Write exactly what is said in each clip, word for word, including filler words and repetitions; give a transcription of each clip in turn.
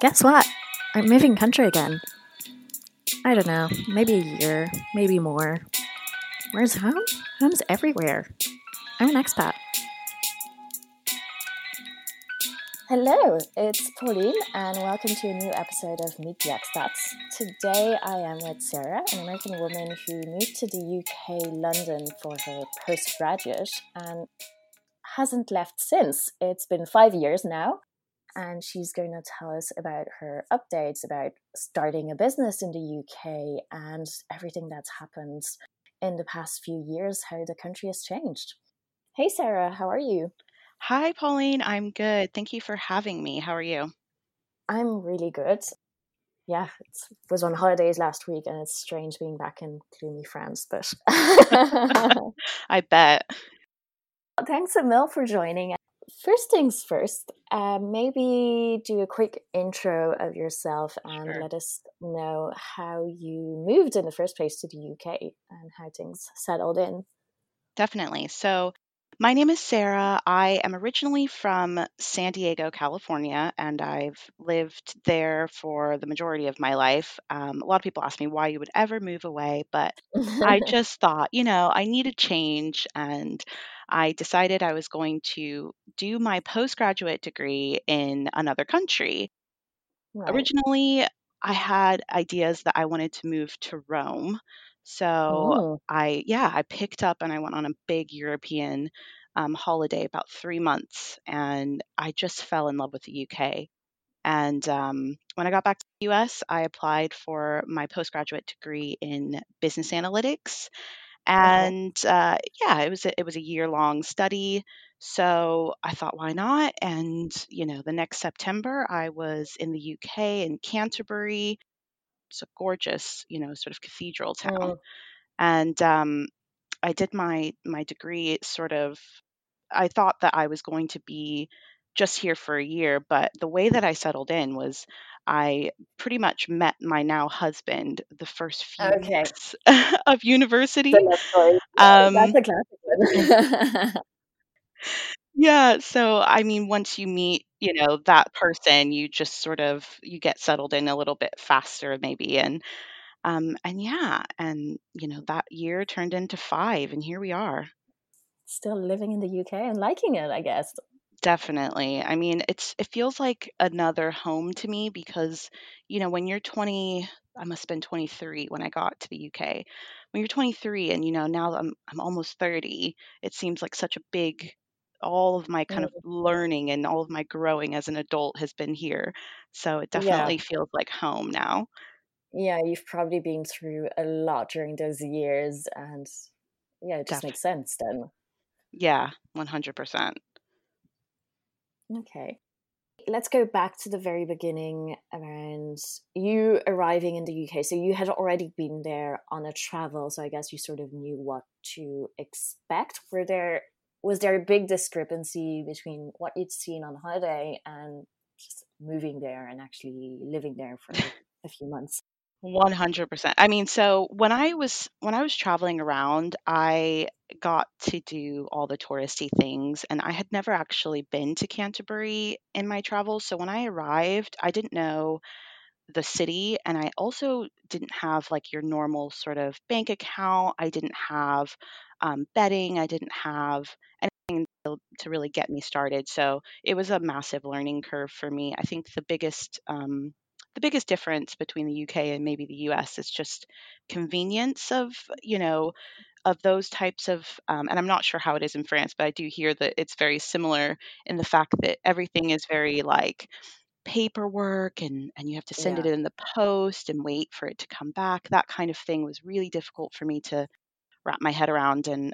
guess what? I'm moving country again. I don't know, maybe a year, maybe more. Where's home? Home's everywhere. I'm an expat. Hello, it's Pauline, and welcome to a new episode of Meet the Expats. Today I am with Sarah, an American woman who moved to the U K, London, for her postgraduate and hasn't left since. It's been five years now, and she's going to tell us about her updates about starting a business in the U K and everything that's happened in the past few years, how the country has changed. Hey Sarah, how are you? Hi, Pauline. I'm good. Thank you for having me. How are you? I'm really good. Yeah, I was on holidays last week and it's strange being back in gloomy France, but... I bet. Thanks a mil for joining. First things first, uh, maybe do a quick intro of yourself and sure. Let us know how you moved in the first place to the U K and how things settled in. Definitely. So... My name is Sarah. I am originally from San Diego, California, and I've lived there for the majority of my life. Um, a lot of people ask me why you would ever move away, but I just thought, you know, I need a change, and I decided I was going to do my postgraduate degree in another country. Right. Originally, I had ideas that I wanted to move to Rome. So oh. I, yeah, I picked up and I went on a big European um, holiday, about three months, and I just fell in love with the U K. And um, when I got back to the U S, I applied for my postgraduate degree in business analytics. And uh, yeah, it was a, it was a year-long study. So I thought, why not? And, you know, the next September, I was in the U K in Canterbury. It's a gorgeous, you know, sort of cathedral town. Mm. And um, I did my my degree sort of, I thought that I was going to be just here for a year, but the way that I settled in was I pretty much met my now husband the first few okay. weeks of university. So um, that's a classic one. Yeah. So, I mean, once you meet, you know, that person, you just sort of, you get settled in a little bit faster maybe. And, um, and yeah, and, you know, that year turned into five and here we are. Still living in the U K and liking it, I guess. Definitely. I mean, it's, it feels like another home to me because, you know, when you're twenty, I must have been twenty-three when I got to the U K. When you're twenty-three and, you know, now I'm I'm almost thirty, it seems like such a big, all of my kind of learning and all of my growing as an adult has been here. So it definitely yeah. feels like home now. Yeah, you've probably been through a lot during those years. And yeah, it just Def- makes sense then. Yeah, one hundred percent. Okay. Let's go back to the very beginning around you arriving in the U K. So you had already been there on a travel. So I guess you sort of knew what to expect. Were there... Was there a big discrepancy between what you'd seen on holiday and just moving there and actually living there for a few months? one hundred percent. I mean, so when I was when I was traveling around, I got to do all the touristy things, and I had never actually been to Canterbury in my travels. So when I arrived, I didn't know the city, and I also didn't have like your normal sort of bank account. I didn't have um, bedding. I didn't have anything to, to really get me started. So it was a massive learning curve for me. I think the biggest um, the biggest difference between the U K and maybe the U S is just convenience of you know of those types of um, and I'm not sure how it is in France, but I do hear that it's very similar in the fact that everything is very like paperwork and and you have to send yeah. it in the post and wait for it to come back. That kind of thing was really difficult for me to wrap my head around, and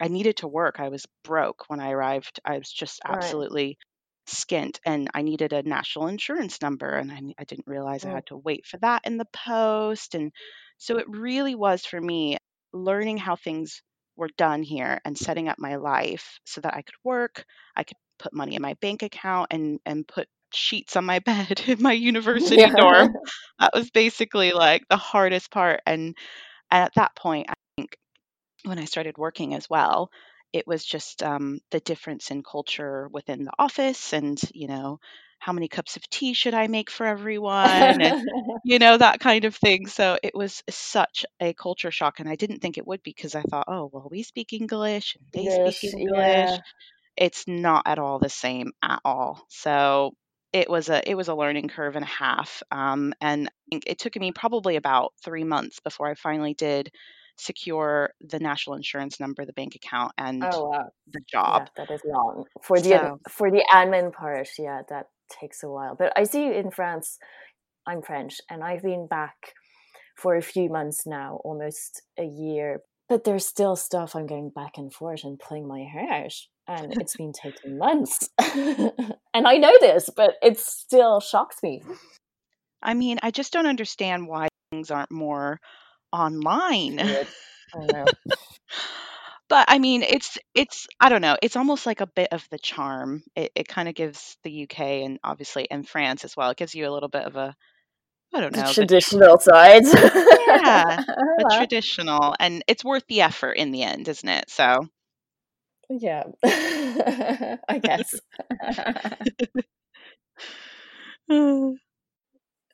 I needed to work. I was broke when I arrived. I was just absolutely right. skint, and I needed a national insurance number, and I, I didn't realize right. I had to wait for that in the post. And so it really was for me learning how things were done here and setting up my life so that I could work, I could put money in my bank account and and put sheets on my bed in my university yeah. dorm. That was basically like the hardest part. And at that point, I think when I started working as well, it was just um, the difference in culture within the office and, you know, how many cups of tea should I make for everyone? And, you know, that kind of thing. So it was such a culture shock. And I didn't think it would be, because I thought, oh, well, we speak English and they yes, speak English. Yeah. It's not at all the same at all. So it was a it was a learning curve and a half. Um, and it took me probably about three months before I finally did secure the national insurance number, the bank account, and oh, wow. the job. Yeah, that is long. For the so, for the admin part, yeah, that takes a while. But I see in France, I'm French, and I've been back for a few months now, almost a year. But there's still stuff I'm going back and forth and pulling my hair out. And it's been taking months. And I know this, but it still shocks me. I mean, I just don't understand why things aren't more online. I know. But I mean, it's, it's, I don't know, it's almost like a bit of the charm. It, it kind of gives the U K and obviously and France as well. It gives you a little bit of a, I don't know. The traditional side. Yeah, the traditional. And it's worth the effort in the end, isn't it? So. Yeah, I guess.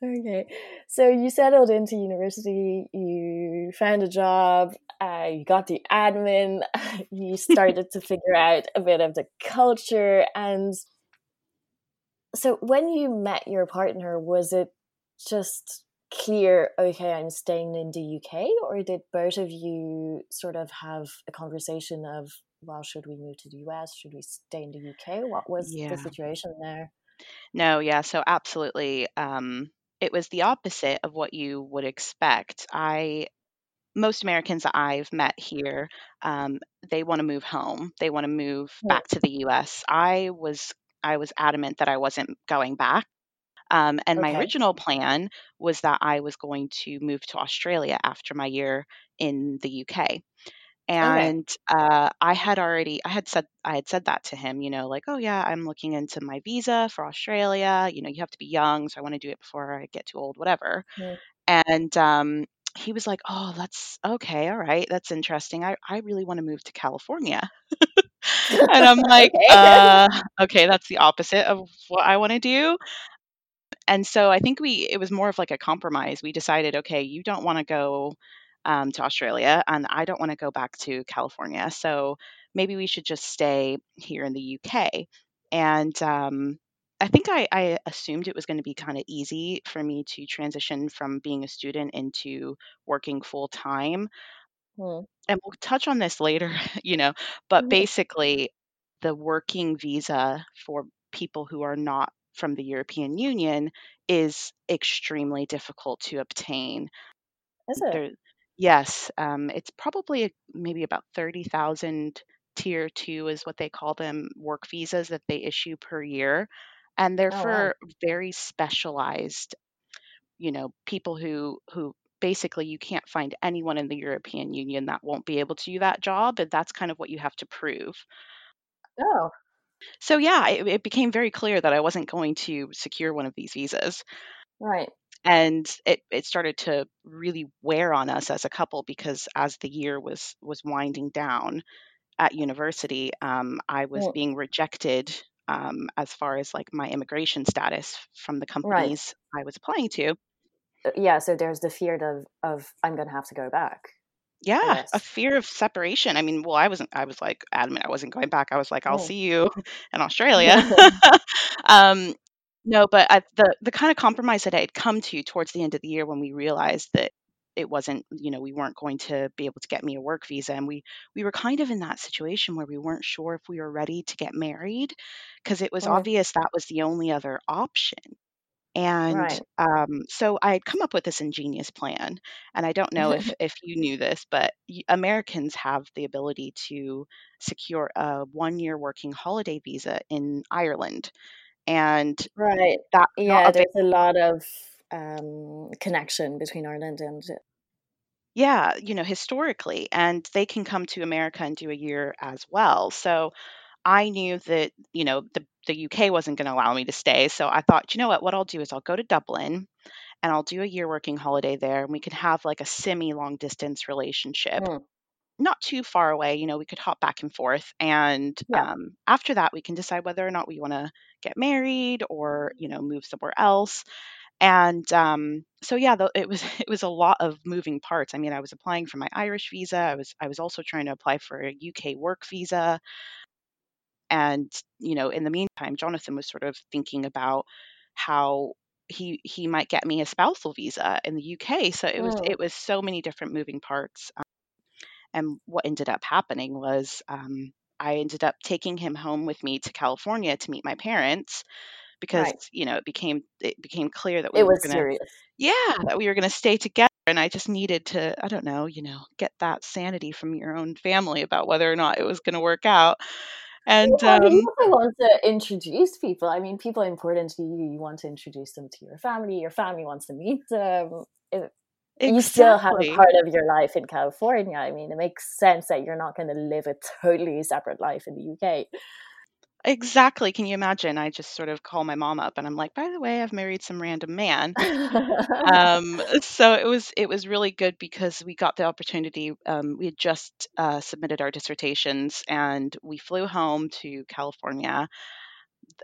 Okay, so you settled into university, you found a job, uh, you got the admin, you started to figure out a bit of the culture. And so when you met your partner, was it just clear, okay, I'm staying in the U K, or did both of you sort of have a conversation of, well, should we move to the U S? Should we stay in the U K? What was yeah. the situation there? No, yeah, so absolutely. Um, it was the opposite of what you would expect. I, most Americans that I've met here, um, they want to move home. They want to move yeah. back to the U S. I was, I was adamant that I wasn't going back. Um, and okay. my original plan was that I was going to move to Australia after my year in the U K. And okay. uh, I had already, I had said, I had said that to him, you know, like, oh yeah, I'm looking into my visa for Australia. You know, you have to be young, so I want to do it before I get too old, whatever. Yeah. And um, he was like, oh, that's okay, all right, that's interesting. I, I really want to move to California. And I'm like, okay. Uh, okay, that's the opposite of what I want to do. And so I think we, it was more of like a compromise. We decided, okay, you don't want to go Um, to Australia, and I don't want to go back to California. So maybe we should just stay here in the U K. And um, I think I, I assumed it was going to be kind of easy for me to transition from being a student into working full time. Mm. And we'll touch on this later, you know, but mm. basically the working visa for people who are not from the European Union is extremely difficult to obtain. Is it? There, Yes, um, it's probably a, maybe about thirty thousand tier two is what they call them, work visas that they issue per year. And they're oh, for wow. very specialized, you know, people who who basically you can't find anyone in the European Union that won't be able to do that job. And that's kind of what you have to prove. Oh. So, yeah, it, it became very clear that I wasn't going to secure one of these visas. Right. And it, it started to really wear on us as a couple, because as the year was was winding down at university, um, I was yeah. being rejected um, as far as like my immigration status from the companies right. I was applying to. Yeah. So there's the fear of, of I'm going to have to go back. Yeah. Yes. A fear of separation. I mean, well, I wasn't, I was like adamant I wasn't going back. I was like, I'll yeah. see you in Australia. um No, but I, the the kind of compromise that I had come to towards the end of the year, when we realized that it wasn't, you know, we weren't going to be able to get me a work visa. And we, we were kind of in that situation where we weren't sure if we were ready to get married, because it was oh. obvious that was the only other option. And right. um, so I had come up with this ingenious plan. And I don't know if, if you knew this, but Americans have the ability to secure a one-year working holiday visa in Ireland. And right that yeah there's a lot of um connection between Ireland and yeah you know historically, and they can come to America and do a year as well. So I knew that, you know, the, the U K wasn't going to allow me to stay, so I thought, you know what what I'll do is I'll go to Dublin and I'll do a year working holiday there, and we could have like a semi long distance relationship. Mm. not too far away. You know, we could hop back and forth. And yeah. um, after that, we can decide whether or not we want to get married or, you know, move somewhere else. And um, so, yeah, the, it was it was a lot of moving parts. I mean, I was applying for my Irish visa. I was I was also trying to apply for a U K work visa. And, you know, in the meantime, Jonathan was sort of thinking about how he he might get me a spousal visa in the U K. So it was oh. it was so many different moving parts. Um, and what ended up happening was um, I ended up taking him home with me to California to meet my parents. Because right. you know, it became it became clear that we it were going to, yeah, that we were going to stay together, and I just needed to, I don't know, you know, get that sanity from your own family about whether or not it was going to work out. And yeah, um, you also want to introduce people. I mean, people are important to you. You want to introduce them to your family. Your family wants to meet them. It, exactly. You still have a part of your life in California. I mean, it makes sense that you're not going to live a totally separate life in the U K. Exactly. Can you imagine? I just sort of call my mom up and I'm like, by the way, I've married some random man. um, so it was it was really good because we got the opportunity. Um, we had just uh, submitted our dissertations and we flew home to California.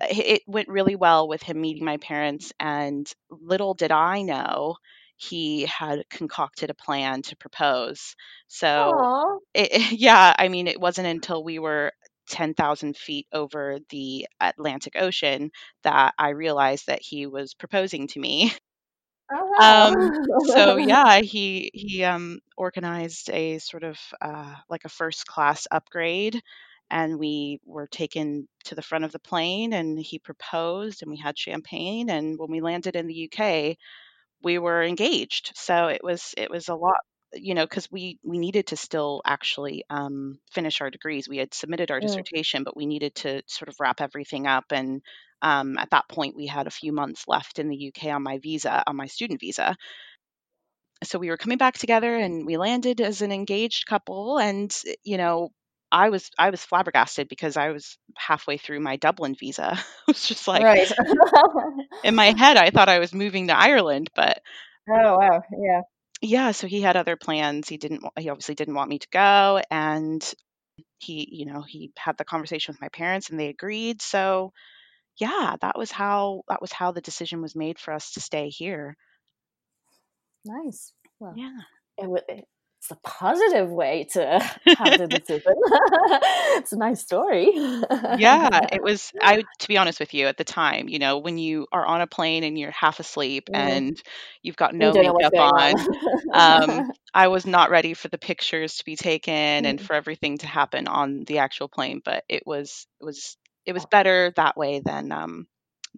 It went really well with him meeting my parents. And little did I know, he had concocted a plan to propose. So, it, yeah, I mean, it wasn't until we were ten thousand feet over the Atlantic Ocean that I realized that he was proposing to me. Oh, wow. Um, so yeah, he, he, um, organized a sort of, uh, like a first class upgrade, and we were taken to the front of the plane and he proposed and we had champagne. And when we landed in the U K, we were engaged. So it was, it was a lot. You know, because we, we needed to still actually um, finish our degrees. We had submitted our mm. dissertation, but we needed to sort of wrap everything up. And um, at that point, we had a few months left in the U K on my visa, on my student visa. So we were coming back together, and we landed as an engaged couple. And you know, I was I was flabbergasted because I was halfway through my Dublin visa. I was just like, right. In my head, I thought I was moving to Ireland, but oh wow, yeah. Yeah, so he had other plans. He didn't. He obviously didn't want me to go, and he, you know, he had the conversation with my parents, and they agreed. So, yeah, that was how that was how the decision was made for us to stay here. Nice. Well, yeah, it, it's a positive way to have the decision. It's a nice story. Yeah, it was. I, to be honest with you, at the time, you know, when you are on a plane and you're half asleep mm. and you've got no makeup on, on. um, I was not ready for the pictures to be taken mm. and for everything to happen on the actual plane. But it was, it was, it was better that way than, um,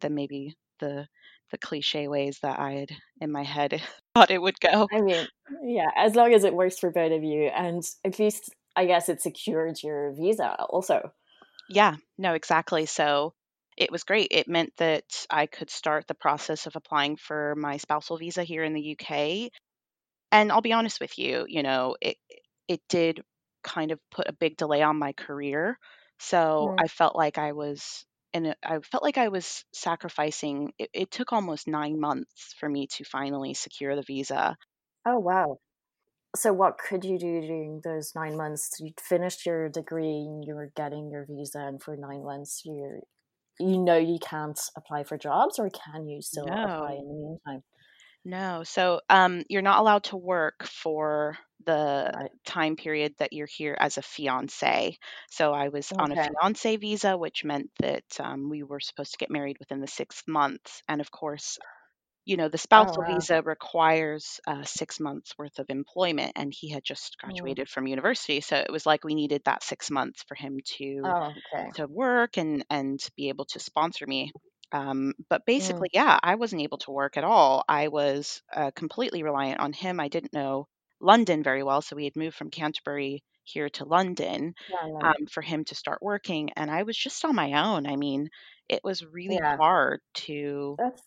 than maybe the. the cliche ways that I had in my head thought it would go. I mean, yeah, as long as it works for both of you. And at least I guess it secured your visa also. Yeah, no, exactly. So it was great. It meant that I could start the process of applying for my spousal visa here in the U K. And I'll be honest with you, you know, it it did kind of put a big delay on my career. So mm. I felt like I was And I felt like I was sacrificing. It, it took almost nine months for me to finally secure the visa. Oh, wow. So what could you do during those nine months? You'd finished your degree and you were getting your visa, and for nine months, you you know you can't apply for jobs, or can you still no. apply in the meantime? No. So um, you're not allowed to work for the right. time period that you're here as a fiancé. So I was okay. on a fiancé visa, which meant that um, we were supposed to get married within the six months. And of course, you know, the spousal oh, wow. visa requires uh, six months worth of employment. And he had just graduated mm. from university. So it was like we needed that six months for him to oh, okay. to work and, and be able to sponsor me. Um, but basically, mm. yeah, I wasn't able to work at all. I was uh, completely reliant on him. I didn't know London very well. So we had moved from Canterbury here to London yeah, yeah. Um, for him to start working. And I was just on my own. I mean, it was really yeah. hard to. That's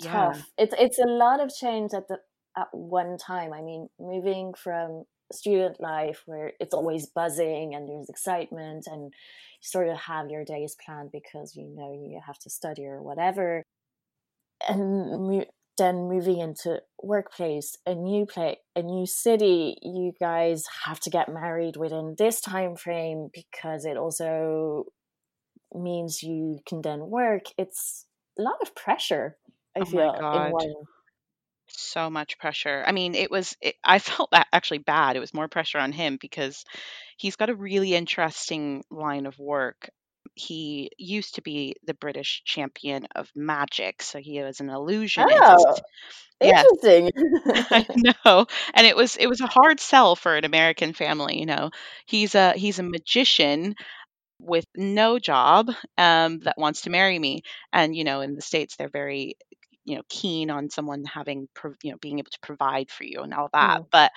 yeah. tough. It's, it's a lot of change at the at one time. I mean, moving from student life where it's always buzzing and there's excitement and you sort of have your days planned because you know you have to study or whatever, and then moving into workplace, a new place, a new city, you guys have to get married within this time frame because it also means you can then work. It's a lot of pressure, I oh feel, in one. So much pressure. I mean, it was, it, I felt that actually bad. It was more pressure on him because he's got a really interesting line of work. He used to be the British champion of magic. So he was an illusionist. Oh, yeah. Interesting. I know. And it was, it was a hard sell for an American family. You know, he's a, he's a magician with no job um, that wants to marry me. And, you know, in the States, they're very, you know, keen on someone having, you know, being able to provide for you and all that. Mm. But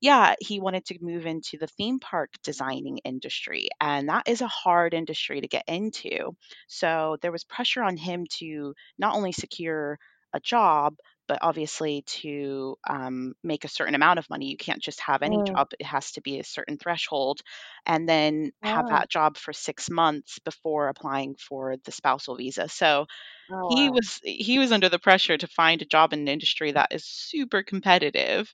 yeah, he wanted to move into the theme park designing industry. And that is a hard industry to get into. So there was pressure on him to not only secure a job, but obviously to um, make a certain amount of money. You can't just have any mm. job. It has to be a certain threshold, and then wow. have that job for six months before applying for the spousal visa. So oh, he wow. was he was under the pressure to find a job in an industry that is super competitive,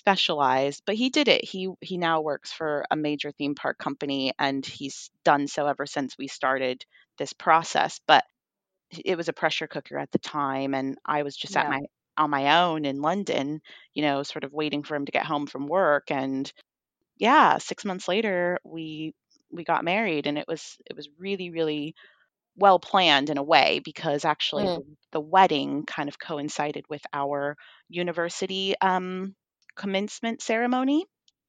specialized, but he did it. He he now works for a major theme park company, and he's done so ever since we started this process. But it was a pressure cooker at the time, and I was just yeah. at my on my own in London, you know, sort of waiting for him to get home from work. And yeah, six months later, we, we got married, and it was, it was really, really well planned in a way, because actually mm. the, the wedding kind of coincided with our university um, commencement ceremony.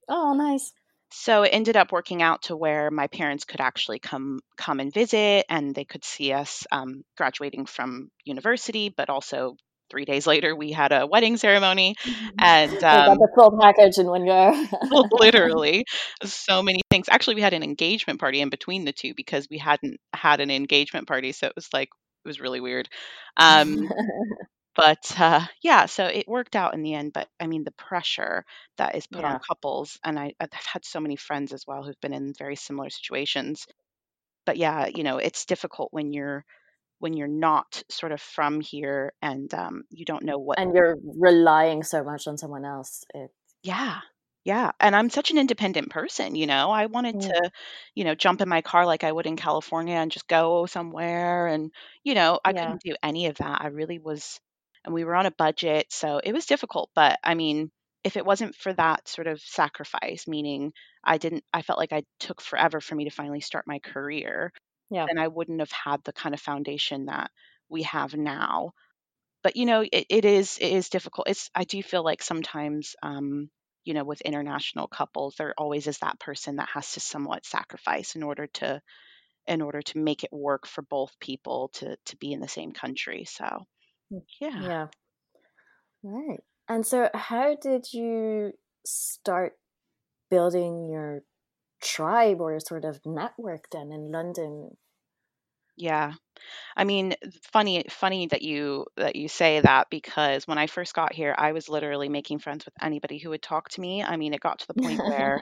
Oh, nice. So it ended up working out to where my parents could actually come come and visit, and they could see us um, graduating from university, but also three days later, we had a wedding ceremony, and um, got the full package in one go. Literally, so many things. Actually, we had an engagement party in between the two because we hadn't had an engagement party, so it was like it was really weird. Um, but uh, yeah, so it worked out in the end. But I mean, the pressure that is put yeah. on couples, and I, I've had so many friends as well who've been in very similar situations. But yeah, you know, it's difficult when you're. when you're not sort of from here, and um, you don't know what, and you're relying so much on someone else. It... Yeah. Yeah. And I'm such an independent person, you know, I wanted yeah. to, you know, jump in my car like I would in California and just go somewhere. And, you know, I yeah. couldn't do any of that. I really was, and we were on a budget, so it was difficult. But I mean, if it wasn't for that sort of sacrifice, meaning I didn't, I felt like I took forever for me to finally start my career. Yeah. Then I wouldn't have had the kind of foundation that we have now. But, you know, it, it is it is difficult. It's I do feel like sometimes, um, you know, with international couples, there always is that person that has to somewhat sacrifice in order to in order to make it work for both people to to be in the same country. So, yeah. Yeah. Right. And so how did you start building your tribe or sort of network then in London? Yeah. I mean, funny, funny that you, that you say that, because when I first got here, I was literally making friends with anybody who would talk to me. I mean, it got to the point where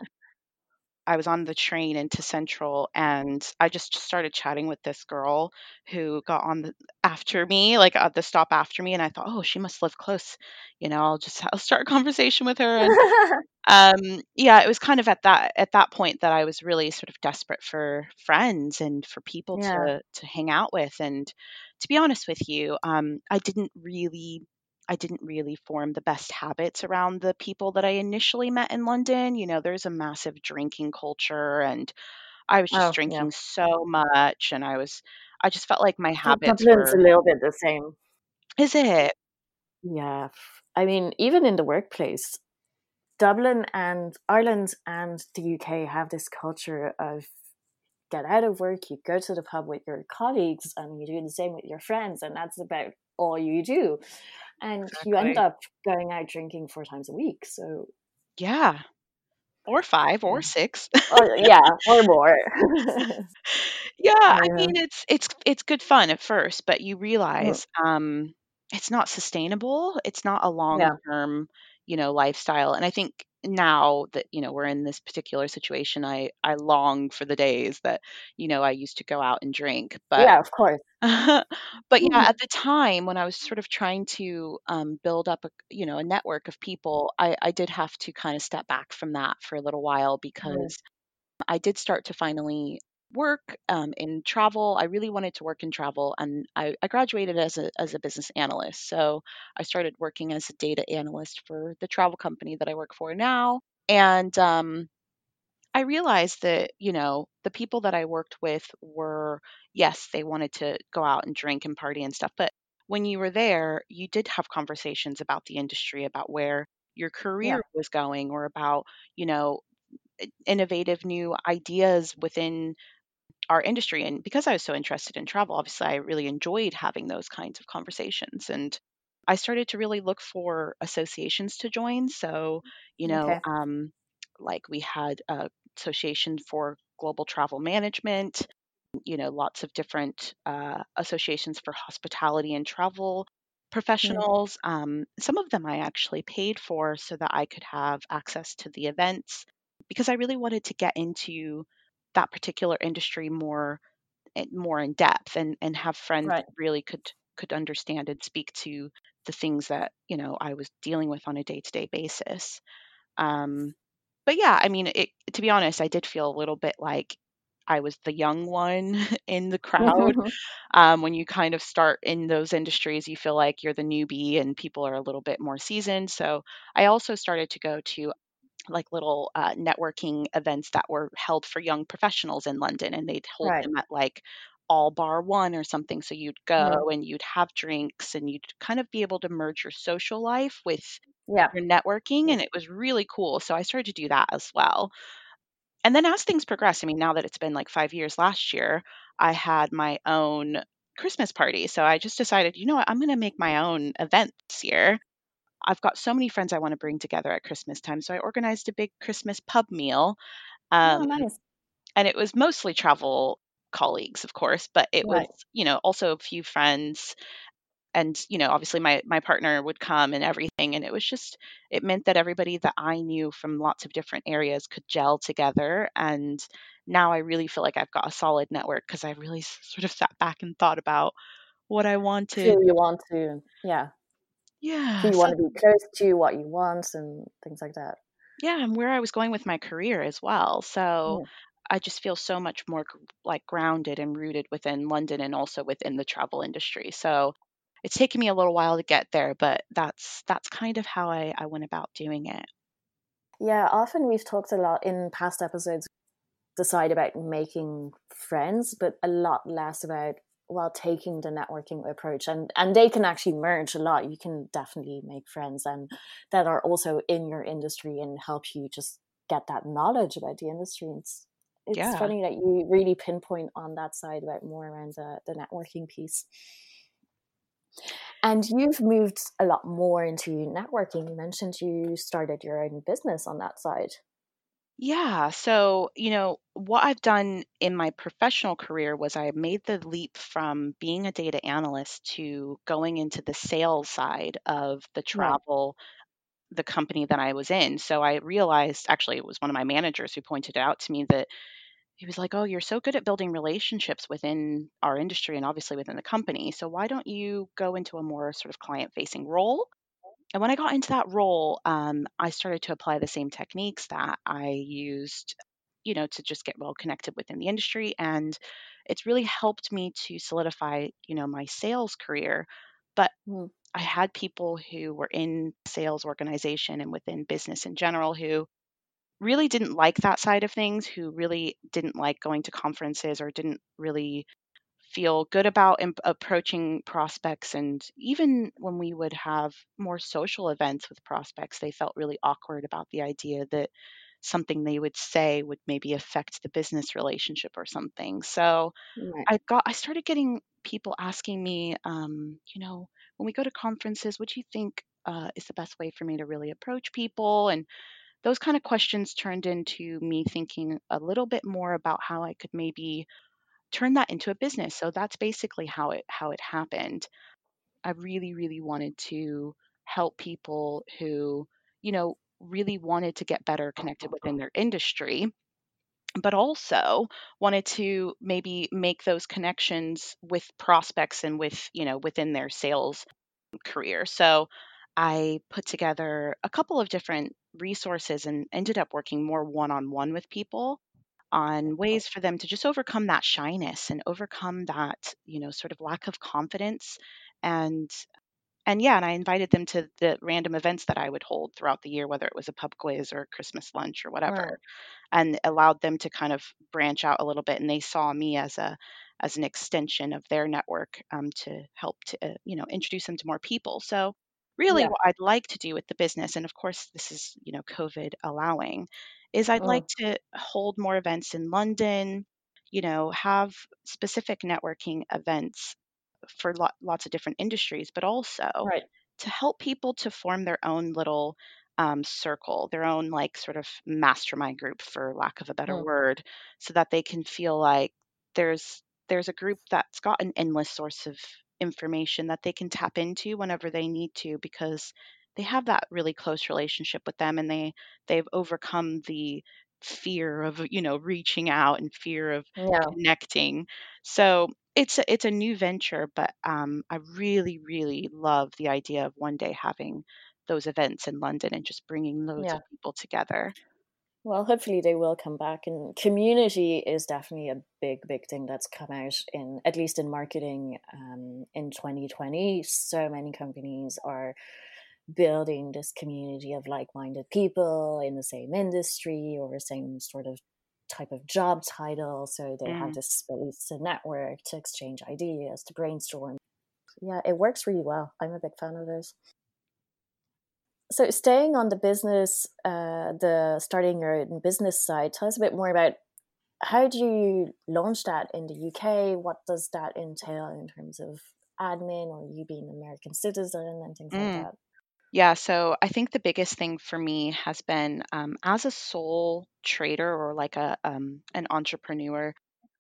I was on the train into Central, and I just started chatting with this girl who got on the, after me, like at the stop after me. And I thought, oh, she must live close. You know, I'll just, I'll start a conversation with her. And, um, yeah, it was kind of at that, at that point that I was really sort of desperate for friends and for people yeah. to, to hang out with. And to be honest with you, um, I didn't really I didn't really form the best habits around the people that I initially met in London. You know, there's a massive drinking culture, and I was just oh, drinking yeah. so much. And I was, I just felt like my habits were a little bit the same. Is it? Yeah. I mean, even in the workplace, Dublin and Ireland and the U K have this culture of get out of work, you go to the pub with your colleagues, and you do the same with your friends. And that's about all you do. And exactly. you end up going out drinking four times a week. So yeah. Or five or six. or, yeah. Or more. yeah. I mean, it's, it's, it's good fun at first, but you realize um, it's not sustainable. It's not a long-term, yeah. you know, lifestyle. And I think now that, you know, we're in this particular situation, I, I long for the days that, you know, I used to go out and drink. But yeah, of course. But yeah, at the time when I was sort of trying to um, build up, a, you know, a network of people, I, I did have to kind of step back from that for a little while, because mm-hmm. I did start to finally work um, in travel. I really wanted to work in travel, and I, I graduated as a as a business analyst. So I started working as a data analyst for the travel company that I work for now. And um, I realized that, you know, the people that I worked with were, yes, they wanted to go out and drink and party and stuff, but when you were there, you did have conversations about the industry, about where your career yeah. was going, or about, you know, innovative new ideas within our industry. And because I was so interested in travel, obviously I really enjoyed having those kinds of conversations, and I started to really look for associations to join. So, you know, okay. um, like we had an association for global travel management, you know, lots of different uh, associations for hospitality and travel professionals. Mm-hmm. Um, some of them I actually paid for so that I could have access to the events, because I really wanted to get into that particular industry more more in depth, and, and have friends right. that really could could understand and speak to the things that, you know, I was dealing with on a day-to-day basis. Um, but yeah, I mean, it, to be honest, I did feel a little bit like I was the young one in the crowd. Um, when you kind of start in those industries, you feel like you're the newbie and people are a little bit more seasoned. So I also started to go to like little uh, networking events that were held for young professionals in London, and they'd hold right. them at like All Bar One or something. So you'd go mm-hmm. and you'd have drinks, and you'd kind of be able to merge your social life with yeah. your networking. And it was really cool. So I started to do that as well. And then as things progressed, I mean, now that it's been like five years, last year, I had my own Christmas party. So I just decided, you know what, I'm going to make my own event this year. I've got so many friends I want to bring together at Christmas time. So I organized a big Christmas pub meal. Um, oh, nice. And it was mostly travel colleagues, of course, but it right. was, you know, also a few friends. And, you know, obviously my, my partner would come and everything. And it was just, it meant that everybody that I knew from lots of different areas could gel together. And now I really feel like I've got a solid network, because I really sort of sat back and thought about what I wanted. Who you want to, yeah. Yeah. Who you so, want to be close to, what you want, and things like that. Yeah. And where I was going with my career as well. So yeah. I just feel so much more like grounded and rooted within London, and also within the travel industry. So it's taken me a little while to get there, but that's that's kind of how I, I went about doing it. Yeah. Often we've talked a lot in past episodes, decide about making friends, but a lot less about while taking the networking approach, and and they can actually merge a lot. You can definitely make friends and that are also in your industry and help you just get that knowledge about the industry. It's, it's yeah. funny that you really pinpoint on that side about more around the, the networking piece. And you've moved a lot more into networking. You mentioned you started your own business on that side. Yeah. So, you know, what I've done in my professional career was I made the leap from being a data analyst to going into the sales side of the travel, right. the company that I was in. So I realized, actually, it was one of my managers who pointed out to me that he was like, oh, you're so good at building relationships within our industry and obviously within the company. So why don't you go into a more sort of client-facing role? And when I got into that role, um, I started to apply the same techniques that I used, you know, to just get well connected within the industry. And it's really helped me to solidify, you know, my sales career. But mm. I had people who were in sales organization and within business in general who really didn't like that side of things, who really didn't like going to conferences, or didn't really feel good about imp- approaching prospects. And even when we would have more social events with prospects, they felt really awkward about the idea that something they would say would maybe affect the business relationship or something. So right. I got, I started getting people asking me, um, you know, when we go to conferences, what do you think uh, is the best way for me to really approach people? And those kind of questions turned into me thinking a little bit more about how I could maybe turn that into a business. So that's basically how it how it happened. I really, really wanted to help people who, you know, really wanted to get better connected within their industry, but also wanted to maybe make those connections with prospects and with, you know, within their sales career. So I put together a couple of different resources and ended up working more one-on-one with people on ways for them to just overcome that shyness and overcome that, you know, sort of lack of confidence. And and yeah, and I invited them to the random events that I would hold throughout the year, whether it was a pub quiz or a Christmas lunch or whatever, right. And allowed them to kind of branch out a little bit. And they saw me as a as an extension of their network um, to help to, uh, you know, introduce them to more people. So really yeah. what I'd like to do with the business, and of course, this is, you know, COVID allowing, is I'd oh. like to hold more events in London, you know, have specific networking events for lo- lots of different industries, but also right. to help people to form their own little um, circle, their own like sort of mastermind group, for lack of a better mm. word, so that they can feel like there's there's a group that's got an endless source of information that they can tap into whenever they need to, because they have that really close relationship with them, and they they've overcome the fear of, you know, reaching out and fear of yeah. connecting. So it's a, it's a new venture, but um, I really, really love the idea of one day having those events in London and just bringing loads yeah. of people together. Well, hopefully they will come back. And community is definitely a big, big thing that's come out in, at least in marketing, um, in twenty twenty. So many companies are building this community of like-minded people in the same industry or same sort of type of job title, so they mm. have this space to network, to exchange ideas, to brainstorm. Yeah, it works really well. I'm a big fan of those. So staying on the business, uh, the starting your own business side, tell us a bit more about how do you launch that in the U K? What does that entail in terms of admin or you being an American citizen and things mm. like that? Yeah, so I think the biggest thing for me has been um, as a sole trader or like a um, an entrepreneur,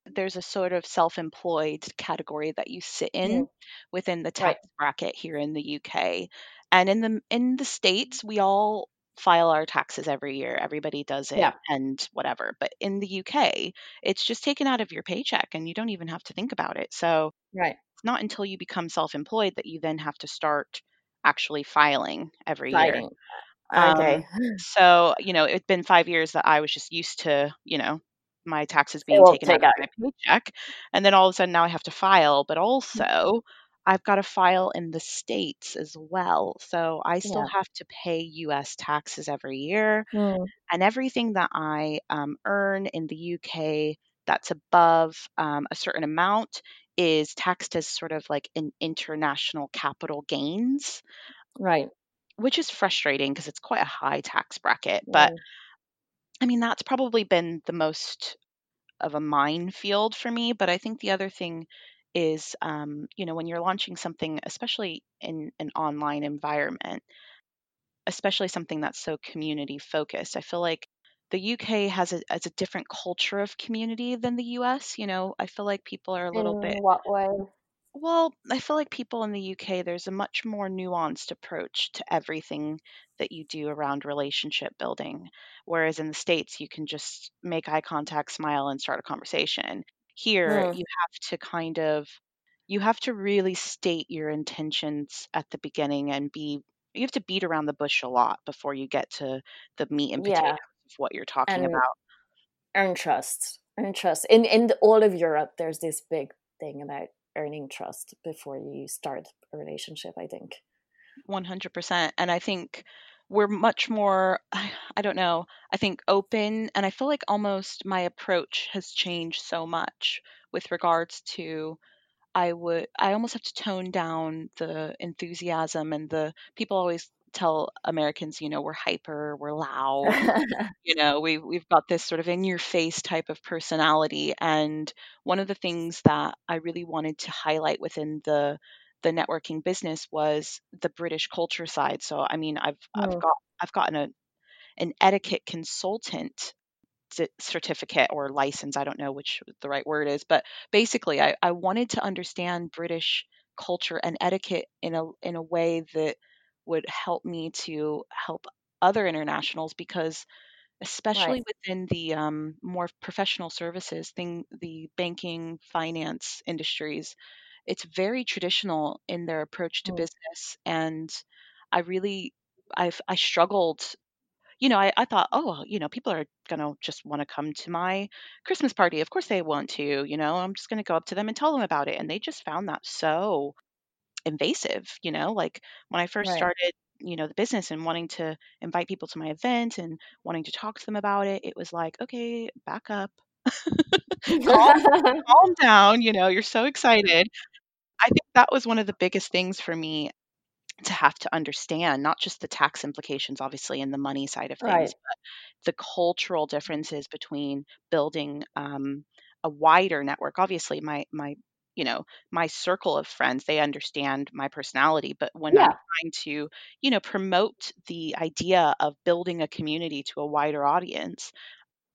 there's a sort of self-employed category that you sit in yeah. within the tax right. bracket here in the U K. And in the in the States, we all file our taxes every year. Everybody does it yeah. and whatever. But in the U K, it's just taken out of your paycheck and you don't even have to think about it. So right. it's not until you become self-employed that you then have to start actually filing every filing. year. Okay. Um, so, you know, it's been five years that I was just used to, you know, my taxes being taken out, out of my paycheck. And then all of a sudden now I have to file, but also mm-hmm. I've got to file in the States as well. So I still yeah. have to pay U S taxes every year. Mm. And everything that I um, earn in the U K that's above um, a certain amount is taxed as sort of like an international capital gains. Right. Which is frustrating because it's quite a high tax bracket. Yeah. But I mean, that's probably been the most of a minefield for me. But I think the other thing is, um, you know, when you're launching something, especially in an online environment, especially something that's so community focused, I feel like the U K has a, has a different culture of community than the U S. You know, I feel like people are a little in bit. In what way? Well, I feel like people in the U K, there's a much more nuanced approach to everything that you do around relationship building. Whereas in the States, you can just make eye contact, smile, and start a conversation. Here, hmm. you have to kind of, you have to really state your intentions at the beginning and be, you have to beat around the bush a lot before you get to the meat and potatoes. Yeah. What you're talking and, about earn trust earn trust in in the, all of Europe there's this big thing about earning trust before you start a relationship. I think one hundred percent, and I think we're much more I don't know I think open, and I feel like almost my approach has changed so much with regards to I would I almost have to tone down the enthusiasm and the people always tell Americans, you know, we're hyper, we're loud, you know, we, we've got this sort of in your face type of personality. And one of the things that I really wanted to highlight within the the networking business was the British culture side. So, I mean, I've, mm. I've got, I've gotten a, an etiquette consultant certificate or license. I don't know which the right word is, but basically I, I wanted to understand British culture and etiquette in a, in a way that would help me to help other internationals, because especially right. within the um, more professional services thing, the banking, finance industries, it's very traditional in their approach to mm. business. And I really, I've, I struggled, you know, I, I thought, oh, you know, people are going to just want to come to my Christmas party. Of course they want to, you know, I'm just going to go up to them and tell them about it. And they just found that so invasive, you know, like when I first right. started, you know, the business and wanting to invite people to my event and wanting to talk to them about it, it was like, okay, back up, calm, calm down. You know, you're so excited. I think that was one of the biggest things for me to have to understand, not just the tax implications, obviously, and the money side of things, right. but the cultural differences between building um, a wider network. Obviously, my, my, you know, my circle of friends, they understand my personality, but when yeah. I'm trying to, you know, promote the idea of building a community to a wider audience,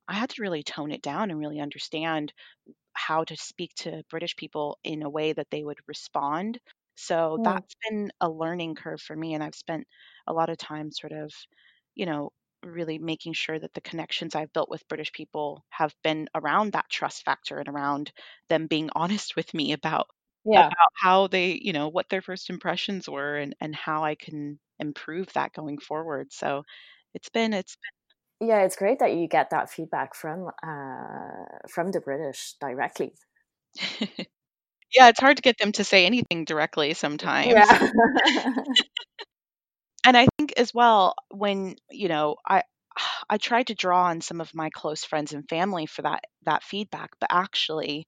I had to really tone it down and really understand how to speak to British people in a way that they would respond. So mm. that's been a learning curve for me. And I've spent a lot of time sort of, you know, really making sure that the connections I've built with British people have been around that trust factor and around them being honest with me about, yeah. about how they, you know, what their first impressions were and, and how I can improve that going forward. So it's been, it's been. Yeah, it's great that you get that feedback from, uh, from the British directly. Yeah, it's hard to get them to say anything directly sometimes. Yeah. And I think as well, when, you know, I I tried to draw on some of my close friends and family for that that feedback, but actually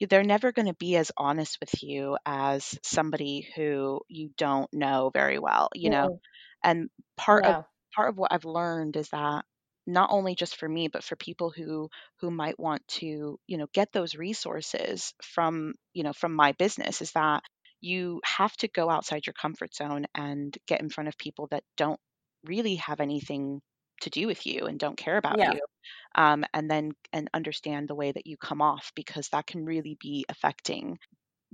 they're never going to be as honest with you as somebody who you don't know very well, you yeah. know. And part yeah. of part of what I've learned is that not only just for me, but for people who who might want to, you know, get those resources from, you know, from my business, is that you have to go outside your comfort zone and get in front of people that don't really have anything to do with you and don't care about yeah. you. Um, and then and understand the way that you come off, because that can really be affecting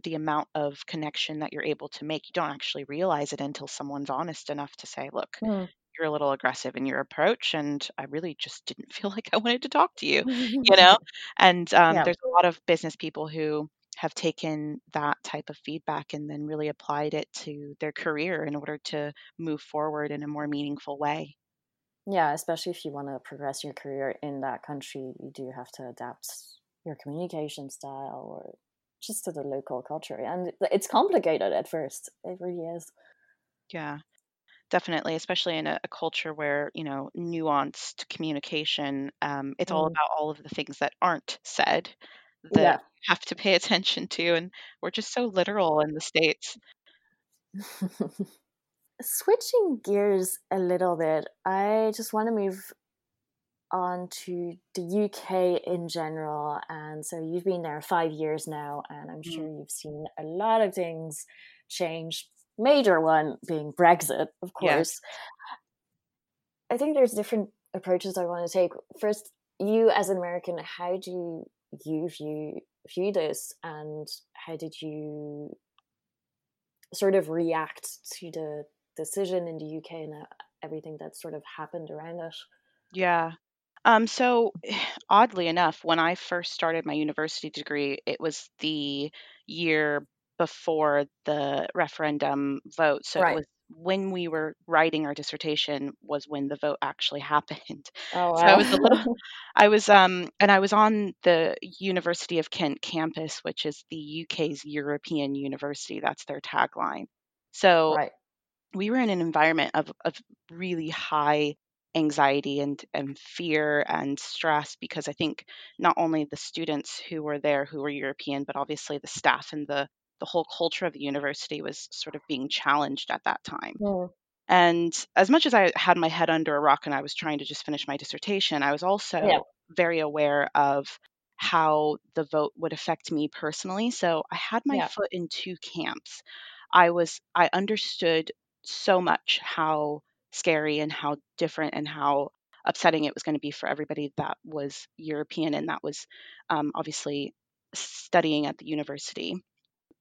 the amount of connection that you're able to make. You don't actually realize it until someone's honest enough to say, look, mm. you're a little aggressive in your approach, and I really just didn't feel like I wanted to talk to you, you know? And um, yeah. there's a lot of business people who have taken that type of feedback and then really applied it to their career in order to move forward in a more meaningful way. Yeah, especially if you want to progress your career in that country, you do have to adapt your communication style or just to the local culture. And it's complicated at first. It really is. Yeah, definitely, especially in a, a culture where, you know, nuanced communication, um, it's mm. all about all of the things that aren't said that yeah. you have to pay attention to. And we're just so literal in the States. Switching gears a little bit, I just want to move on to the U K in general. And so you've been there five years now, and I'm sure you've seen a lot of things change, major one being Brexit, of course. Yes. I think there's different approaches I want to take. First, you as an American, how do you you view view this, and how did you sort of react to the decision in the U K and everything that sort of happened around it? Yeah. Um, so oddly enough, when I first started my university degree, it was the year before the referendum vote. So right. it was when we were writing our dissertation was when the vote actually happened. Oh, wow. So I was a little, I was, um, and I was on the University of Kent campus, which is the U K's European university. That's their tagline. So right. we were in an environment of, of really high anxiety and, and fear and stress, because I think not only the students who were there who were European, but obviously the staff and the the whole culture of the university was sort of being challenged at that time. Yeah. And as much as I had my head under a rock and I was trying to just finish my dissertation, I was also yeah. very aware of how the vote would affect me personally. So I had my yeah. foot in two camps. I was, I understood so much how scary and how different and how upsetting it was going to be for everybody that was European and that was um, obviously studying at the university.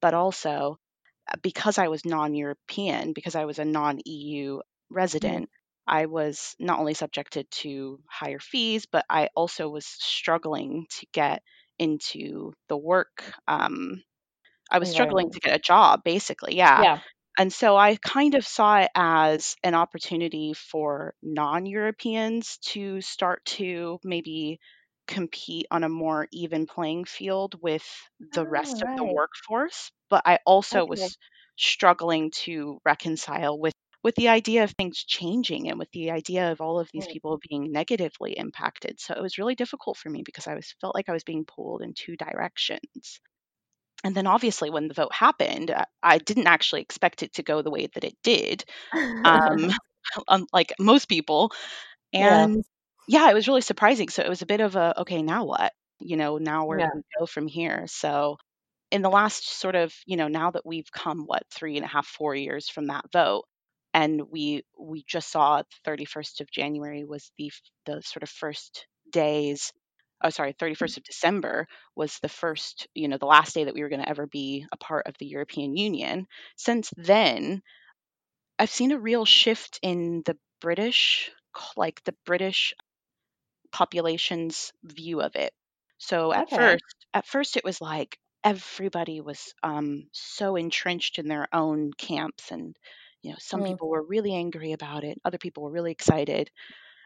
But also because I was non-European, because I was a non-E U resident, I was not only subjected to higher fees, but I also was struggling to get into the work. Um, I was struggling to get a job, basically. Yeah. yeah. And so I kind of saw it as an opportunity for non-Europeans to start to maybe compete on a more even playing field with the oh, rest right. of the workforce. But I also okay. was struggling to reconcile with with the idea of things changing and with the idea of all of these people being negatively impacted. So it was really difficult for me because I was felt like I was being pulled in two directions. And then obviously when the vote happened, I didn't actually expect it to go the way that it did, um, unlike most people. And yeah. yeah, it was really surprising. So it was a bit of a, okay, now what? You know, now where do we go from here? So in the last sort of, you know, now that we've come, what, three and a half, four years from that vote, and we we just saw the thirty-first of January was the the sort of first days, oh, sorry, thirty-first of December was the first, you know, the last day that we were going to ever be a part of the European Union. Since then, I've seen a real shift in the British, like the British population's view of it. So at okay. first, at first it was like everybody was um, so entrenched in their own camps, and you know, some mm. people were really angry about it. Other people were really excited.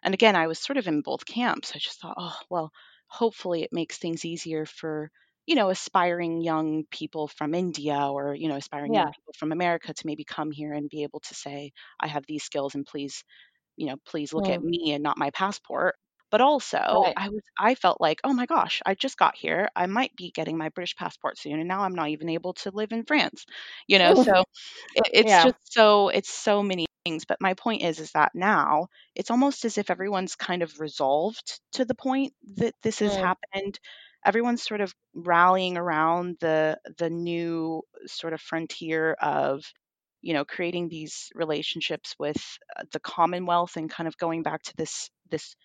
And again, I was sort of in both camps. I just thought, oh, well, hopefully it makes things easier for, you know, aspiring young people from India or, you know, aspiring yeah. young people from America to maybe come here and be able to say, I have these skills and please, you know, please look mm. at me and not my passport. But also right. I was, I felt like, oh my gosh, I just got here. I might be getting my British passport soon. And now I'm not even able to live in France, you know? So it, it's yeah. just so, it's so many things. But my point is, is that now it's almost as if everyone's kind of resolved to the point that this has mm. happened. Everyone's sort of rallying around the, the new sort of frontier of, you know, creating these relationships with the Commonwealth and kind of going back to this, this,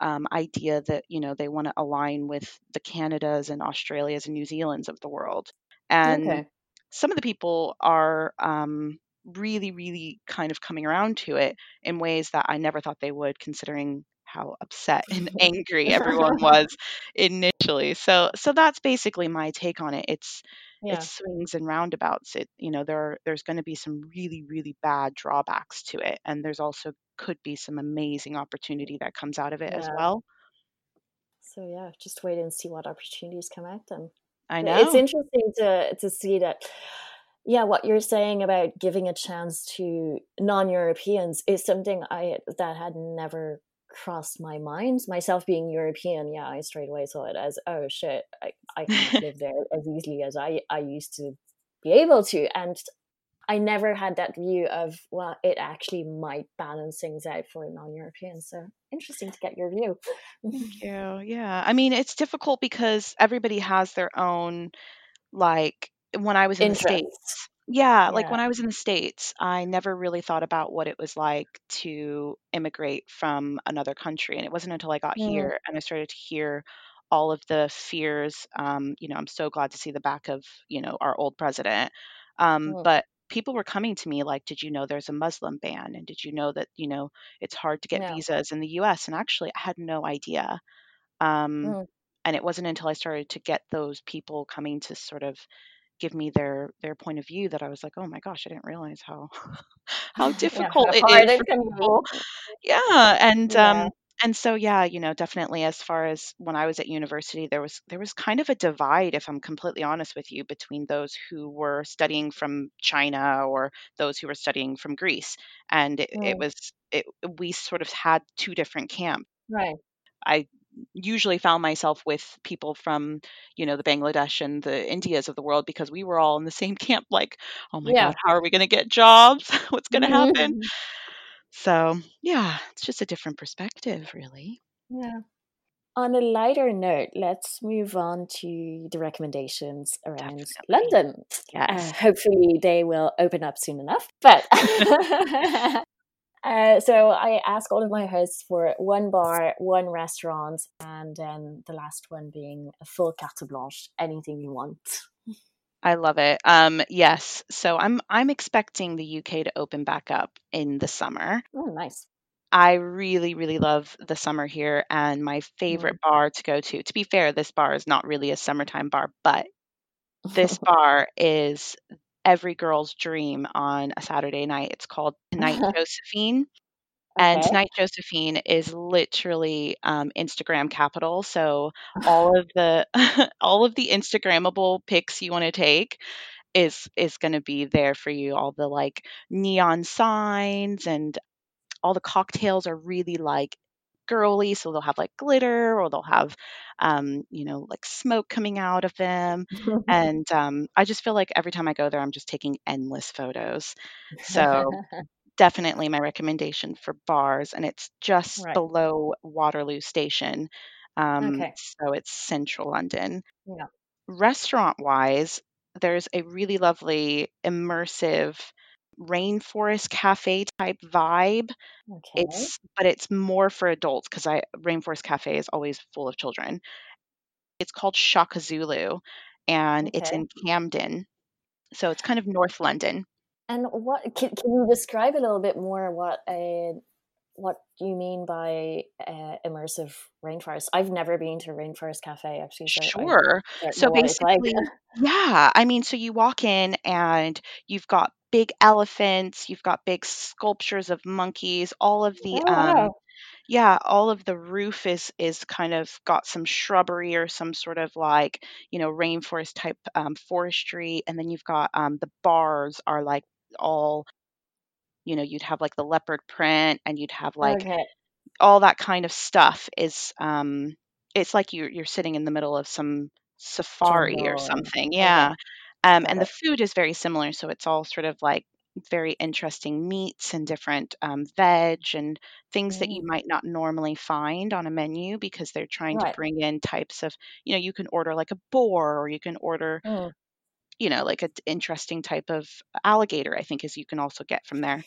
Um, idea that, you know, they want to align with the Canadas and Australias and New Zealands of the world. And okay. some of the people are um, really, really kind of coming around to it in ways that I never thought they would, considering how upset and angry everyone was initially. So so that's basically my take on it. It's yeah. it's swings and roundabouts. It, you know, there are, there's going to be some really, really bad drawbacks to it. And there's also could be some amazing opportunity that comes out of it yeah. as well. So yeah, just wait and see what opportunities come at them. I know. It's interesting to to see that. Yeah, what you're saying about giving a chance to non-Europeans is something I that had never crossed my mind. Myself being European, yeah, I straight away saw it as, oh shit, I, I can't live there as easily as I, I used to be able to. And I never had that view of, well, it actually might balance things out for non-Europeans. So interesting to get your view. Thank you. Yeah. I mean, it's difficult because everybody has their own, like when I was in Interest. the States. Yeah, yeah. Like when I was in the States, I never really thought about what it was like to immigrate from another country. And it wasn't until I got mm. here and I started to hear all of the fears. Um, you know, I'm so glad to see the back of, you know, our old president. Um, mm. But people were coming to me like, did you know there's a Muslim ban? And did you know that, you know, it's hard to get yeah. visas in the U S? And actually, I had no idea. Um, mm. And it wasn't until I started to get those people coming to sort of give me their their point of view that I was like, oh my gosh, I didn't realize how how difficult yeah, how it is for people. Yeah. And yeah. um and so yeah, you know, definitely as far as when I was at university, there was there was kind of a divide, if I'm completely honest with you, between those who were studying from China or those who were studying from Greece. And it, right. it was it we sort of had two different camps. Right. I usually found myself with people from, you know, the Bangladesh and the Indias of the world because we were all in the same camp, like, oh my yeah. God, how are we going to get jobs? What's going to mm-hmm. happen? So yeah, it's just a different perspective, really. Yeah. On a lighter note, let's move on to the recommendations around Definitely. London. Yes. Uh, hopefully they will open up soon enough, but Uh, so I ask all of my hosts for one bar, one restaurant, and then the last one being a full carte blanche, anything you want. I love it. Um, yes. So I'm I'm expecting the U K to open back up in the summer. Oh, nice. I really, really love the summer here, and my favorite bar to go to. To be fair, this bar is not really a summertime bar, but this bar is every girl's dream on a Saturday night. It's called Tonight Josephine. And okay. Tonight Josephine is literally um, Instagram capital. So all of the all of the Instagrammable pics you want to take is is going to be there for you. All the like neon signs and all the cocktails are really like girly. So they'll have like glitter, or they'll have, um, you know, like smoke coming out of them. And um, I just feel like every time I go there, I'm just taking endless photos. So definitely my recommendation for bars. And it's just right. below Waterloo Station. Um, okay. So it's central London. Yeah. Restaurant wise, there's a really lovely immersive rainforest cafe type vibe. Okay. It's but it's more for adults, because I rainforest cafe is always full of children. It's called Shaka Zulu, and okay. it's in Camden, so it's kind of North London. And what can, can you describe a little bit more what a what you mean by uh, immersive rainforest? I've never been to a rainforest cafe, actually. So sure. So basically, like. yeah. I mean, so you walk in and you've got big elephants, you've got big sculptures of monkeys, all of the, oh, um, wow. yeah, all of the roof is, is kind of got some shrubbery or some sort of like, you know, rainforest type um, forestry. And then you've got um, the bars are like all, you know, you'd have like the leopard print, and you'd have like okay. all that kind of stuff is, um, it's like you're, you're sitting in the middle of some safari Jungle. Or something. Yeah. Okay. Um, and the food is very similar. So it's all sort of like very interesting meats and different um, veg and things mm. that you might not normally find on a menu, because they're trying right. to bring in types of, you know, you can order like a boar, or you can order, mm. you know, like an interesting type of alligator, I think, is you can also get from there.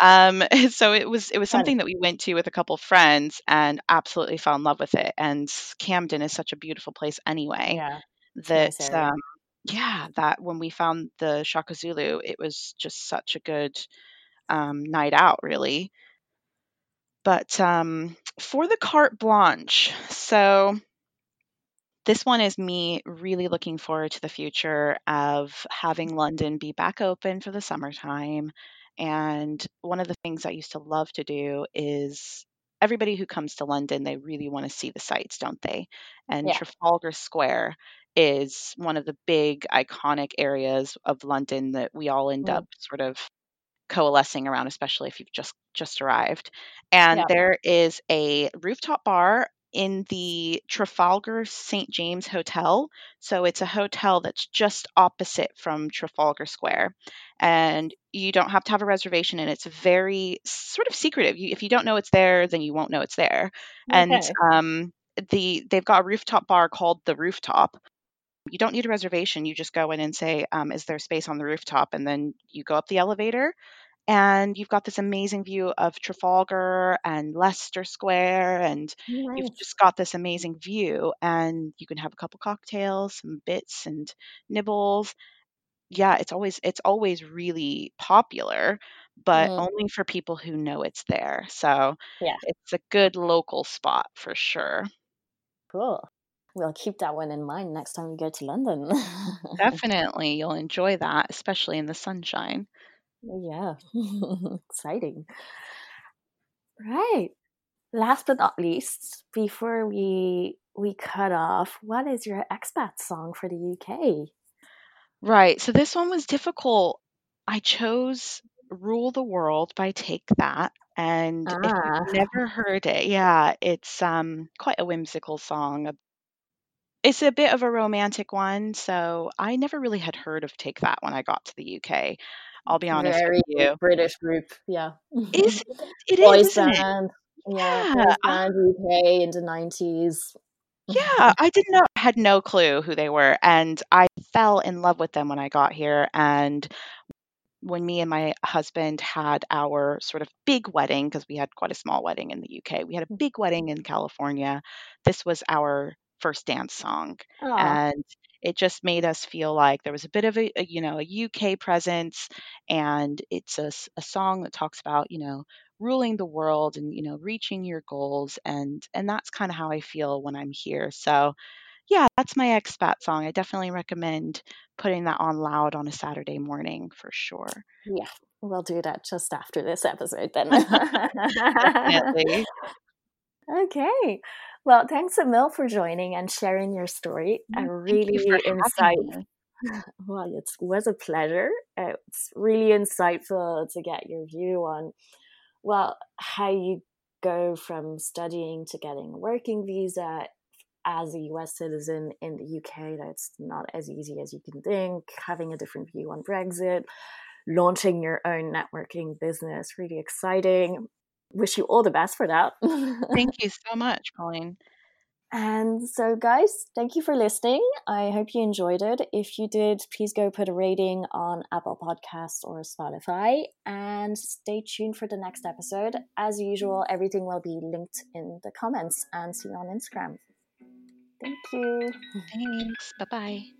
um, so it was, it was something that we went to with a couple of friends and absolutely fell in love with it. And Camden is such a beautiful place anyway yeah. that, um, yeah, that when we found the Shaka Zulu, it was just such a good um, night out, really. But um, for the carte blanche, so this one is me really looking forward to the future of having London be back open for the summertime. And one of the things I used to love to do is everybody who comes to London, they really want to see the sights, don't they? And yeah. Trafalgar Square is one of the big iconic areas of London that we all end mm. up sort of coalescing around, especially if you've just just arrived. And yeah. there is a rooftop bar in the Trafalgar Saint James Hotel. So it's a hotel that's just opposite from Trafalgar Square. And you don't have to have a reservation, and it's very sort of secretive. You, if you don't know it's there, then you won't know it's there. Okay. And um, the they've got a rooftop bar called The Rooftop. You don't need a reservation. You just go in and say, um, is there space on the rooftop? And then you go up the elevator, and you've got this amazing view of Trafalgar and Leicester Square, and nice. You've just got this amazing view, and you can have a couple cocktails, some bits and nibbles. Yeah, it's always it's always really popular, but mm. only for people who know it's there. So yeah. it's a good local spot for sure. Cool. We'll keep that one in mind next time we go to London. Definitely. You'll enjoy that, especially in the sunshine. Yeah. Exciting. Right. Last but not least, before we we cut off, what is your expat song for the U K? Right. So this one was difficult. I chose Rule the World by Take That. And ah. if you've never heard it, yeah, it's um quite a whimsical song. It's a bit of a romantic one, so I never really had heard of Take That when I got to the U K. I'll be honest Very with you. Very British group, yeah. Is, it is, boys isn't band, it? Yeah, yeah. Boys band U K in the nineties. Yeah, I didn't know, had no clue who they were, and I fell in love with them when I got here. And when me and my husband had our sort of big wedding, because we had quite a small wedding in the U K, we had a big wedding in California. This was our first dance song. Aww. And it just made us feel like there was a bit of a, a you know, a U K presence. And it's a, a song that talks about, you know, ruling the world and, you know, reaching your goals. And, and that's kind of how I feel when I'm here. So yeah, that's my expat song. I definitely recommend putting that on loud on a Saturday morning for sure. Yeah, we'll do that just after this episode then. Definitely. Okay. Well, thanks a mil for joining and sharing your story. I really insightful. Well, it was a pleasure. It's really insightful to get your view on, well, how you go from studying to getting a working visa as a U S citizen in the U K. That's not as easy as you can think. Having a different view on Brexit, launching your own networking business, really exciting. Wish you all the best for that. Thank you so much, Pauline. And so, guys, thank you for listening. I hope you enjoyed it. If you did, please go put a rating on Apple Podcasts or Spotify and stay tuned for the next episode. As usual, everything will be linked in the comments and see you on Instagram. Thank you. Thanks. Bye-bye.